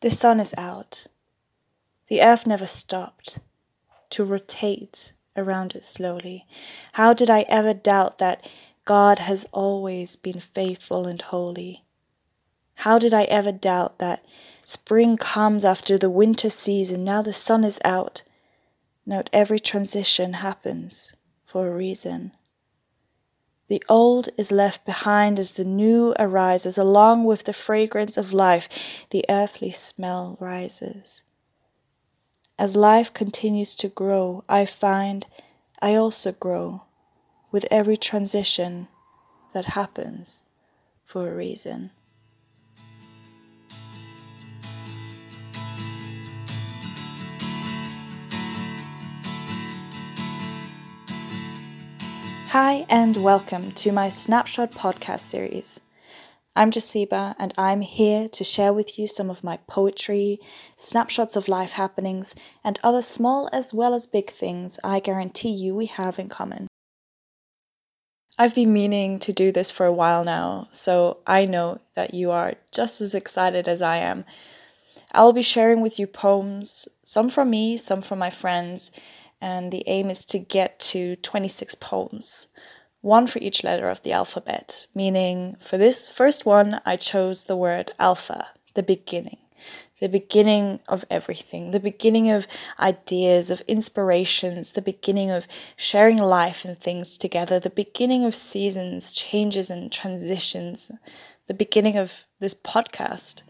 The sun is out. The earth never stopped to rotate around it slowly. How did I ever doubt that God has always been faithful and holy? How did I ever doubt that spring comes after the winter season? Now the sun is out. Note every transition happens for a reason. The old is left behind as the new arises, along with the fragrance of life, the earthly smell rises. As life continues to grow, I find I also grow with every transition that happens for a reason. Hi and welcome to my Snapshot Podcast Series. I'm Joseba and I'm here to share with you some of my poetry, snapshots of life happenings, and other small as well as big things I guarantee you we have in common. I've been meaning to do this for a while now, so I know that you are just as excited as I am. I'll be sharing with you poems, some from me, some from my friends, and the aim is to get to 26 poems, one for each letter of the alphabet, meaning for this first one, I chose the word alpha, the beginning of everything, the beginning of ideas, of inspirations, the beginning of sharing life and things together, the beginning of seasons, changes and transitions, the beginning of this podcast.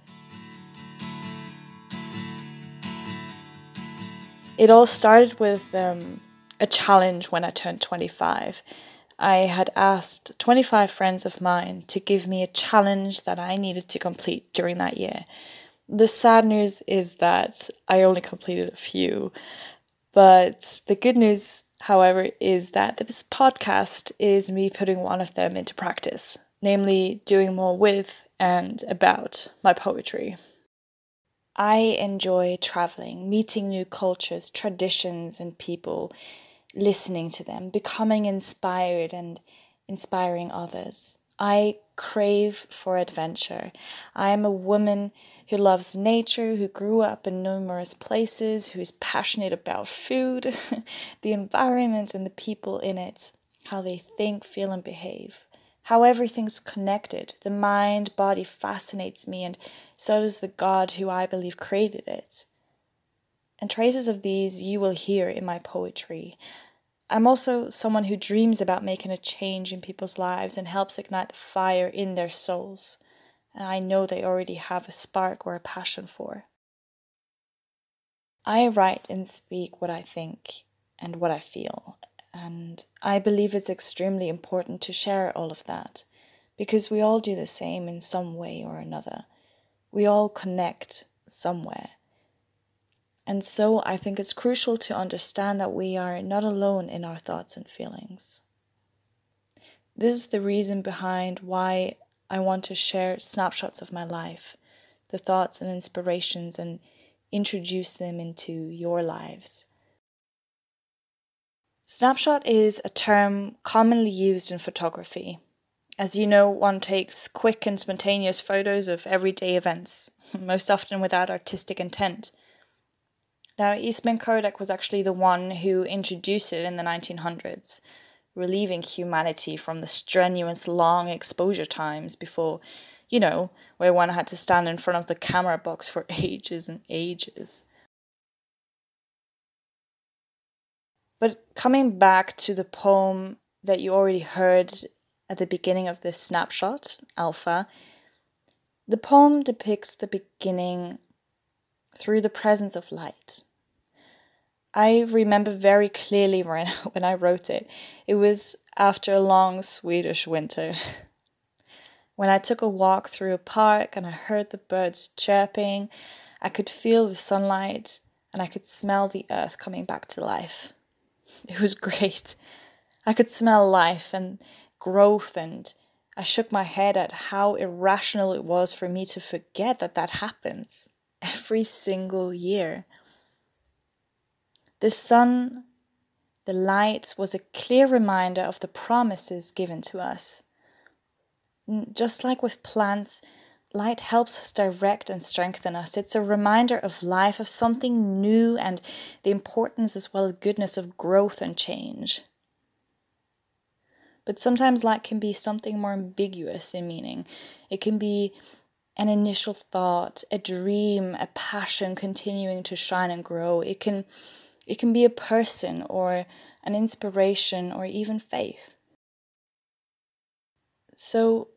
It all started with a challenge when I turned 25. I had asked 25 friends of mine to give me a challenge that I needed to complete during that year. The sad news is that I only completed a few. But the good news, however, is that this podcast is me putting one of them into practice, namely doing more with and about my poetry. I enjoy traveling, meeting new cultures, traditions, and people, listening to them, becoming inspired and inspiring others. I crave for adventure. I am a woman who loves nature, who grew up in numerous places, who is passionate about food, the environment and the people in it, how they think, feel, and behave. How everything's connected, the mind, body fascinates me, and so does the God who I believe created it. And traces of these you will hear in my poetry. I'm also someone who dreams about making a change in people's lives and helps ignite the fire in their souls. And I know they already have a spark or a passion for. I write and speak what I think and what I feel. And I believe it's extremely important to share all of that, because we all do the same in some way or another. We all connect somewhere. And so I think it's crucial to understand that we are not alone in our thoughts and feelings. This is the reason behind why I want to share snapshots of my life, the thoughts and inspirations, and introduce them into your lives. Snapshot is a term commonly used in photography. As you know, one takes quick and spontaneous photos of everyday events, most often without artistic intent. Now, Eastman Kodak was actually the one who introduced it in the 1900s, relieving humanity from the strenuous long exposure times before, where one had to stand in front of the camera box for ages and ages. But coming back to the poem that you already heard at the beginning of this snapshot, Alpha, the poem depicts the beginning through the presence of light. I remember very clearly when I wrote it. It was after a long Swedish winter. When I took a walk through a park and I heard the birds chirping, I could feel the sunlight and I could smell the earth coming back to life. It was great. I could smell life and growth, and I shook my head at how irrational it was for me to forget that happens every single year. The sun, the light, was a clear reminder of the promises given to us. Just like with plants, Light helps us direct and strengthen us. It's a reminder of life, of something new, and the importance as well as goodness of growth and change. But sometimes light can be something more ambiguous in meaning. It can be an initial thought, a dream, a passion continuing to shine and grow. It can be a person or an inspiration or even faith. So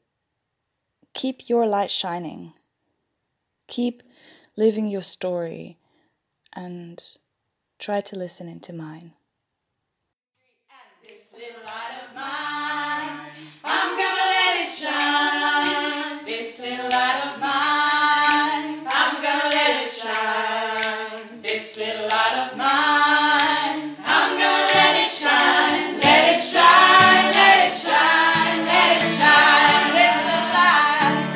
keep your light shining. Keep living your story and try to listen into mine. And this little light of mine, I'm gonna let it shine. This little light of mine, I'm gonna let it shine. This little light of mine, I'm gonna let it shine. Let it shine, let it shine, let it shine. This little light,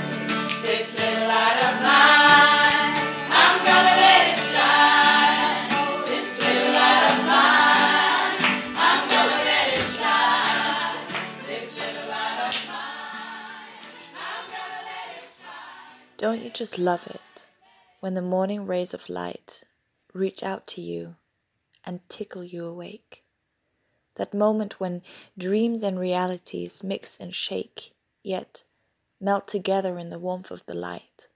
this little light of mine, I'm gonna let it shine. This little light of mine, I'm gonna let it shine. This little light of mine, I'm gonna let it shine. Don't you just love it when the morning rays of light reach out to you and tickle you awake? That moment when dreams and realities mix and shake, yet melt together in the warmth of the light.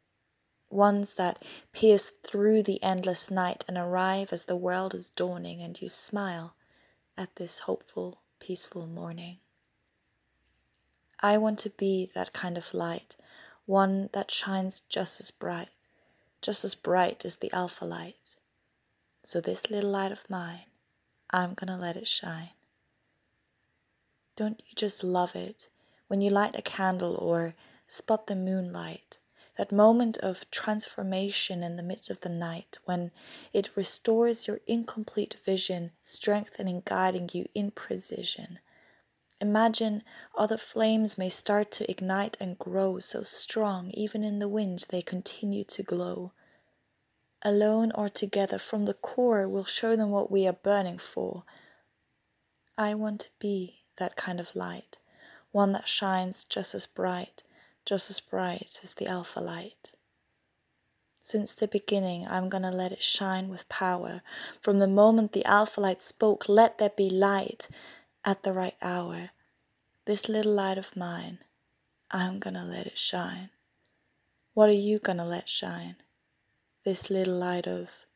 Ones that pierce through the endless night and arrive as the world is dawning, and you smile at this hopeful, peaceful morning. I want to be that kind of light, one that shines just as bright as the alpha light. So this little light of mine, I'm gonna let it shine. Don't you just love it when you light a candle or spot the moonlight, that moment of transformation in the midst of the night when it restores your incomplete vision, strengthening, guiding you in precision. Imagine other flames may start to ignite and grow so strong, even in the wind they continue to glow. Alone or together, from the core, we'll show them what we are burning for. I want to be that kind of light, one that shines just as bright as the alpha light. Since the beginning, I'm gonna let it shine with power. From the moment the alpha light spoke, let there be light at the right hour. This little light of mine, I'm gonna let it shine. What are you gonna let shine? This little light of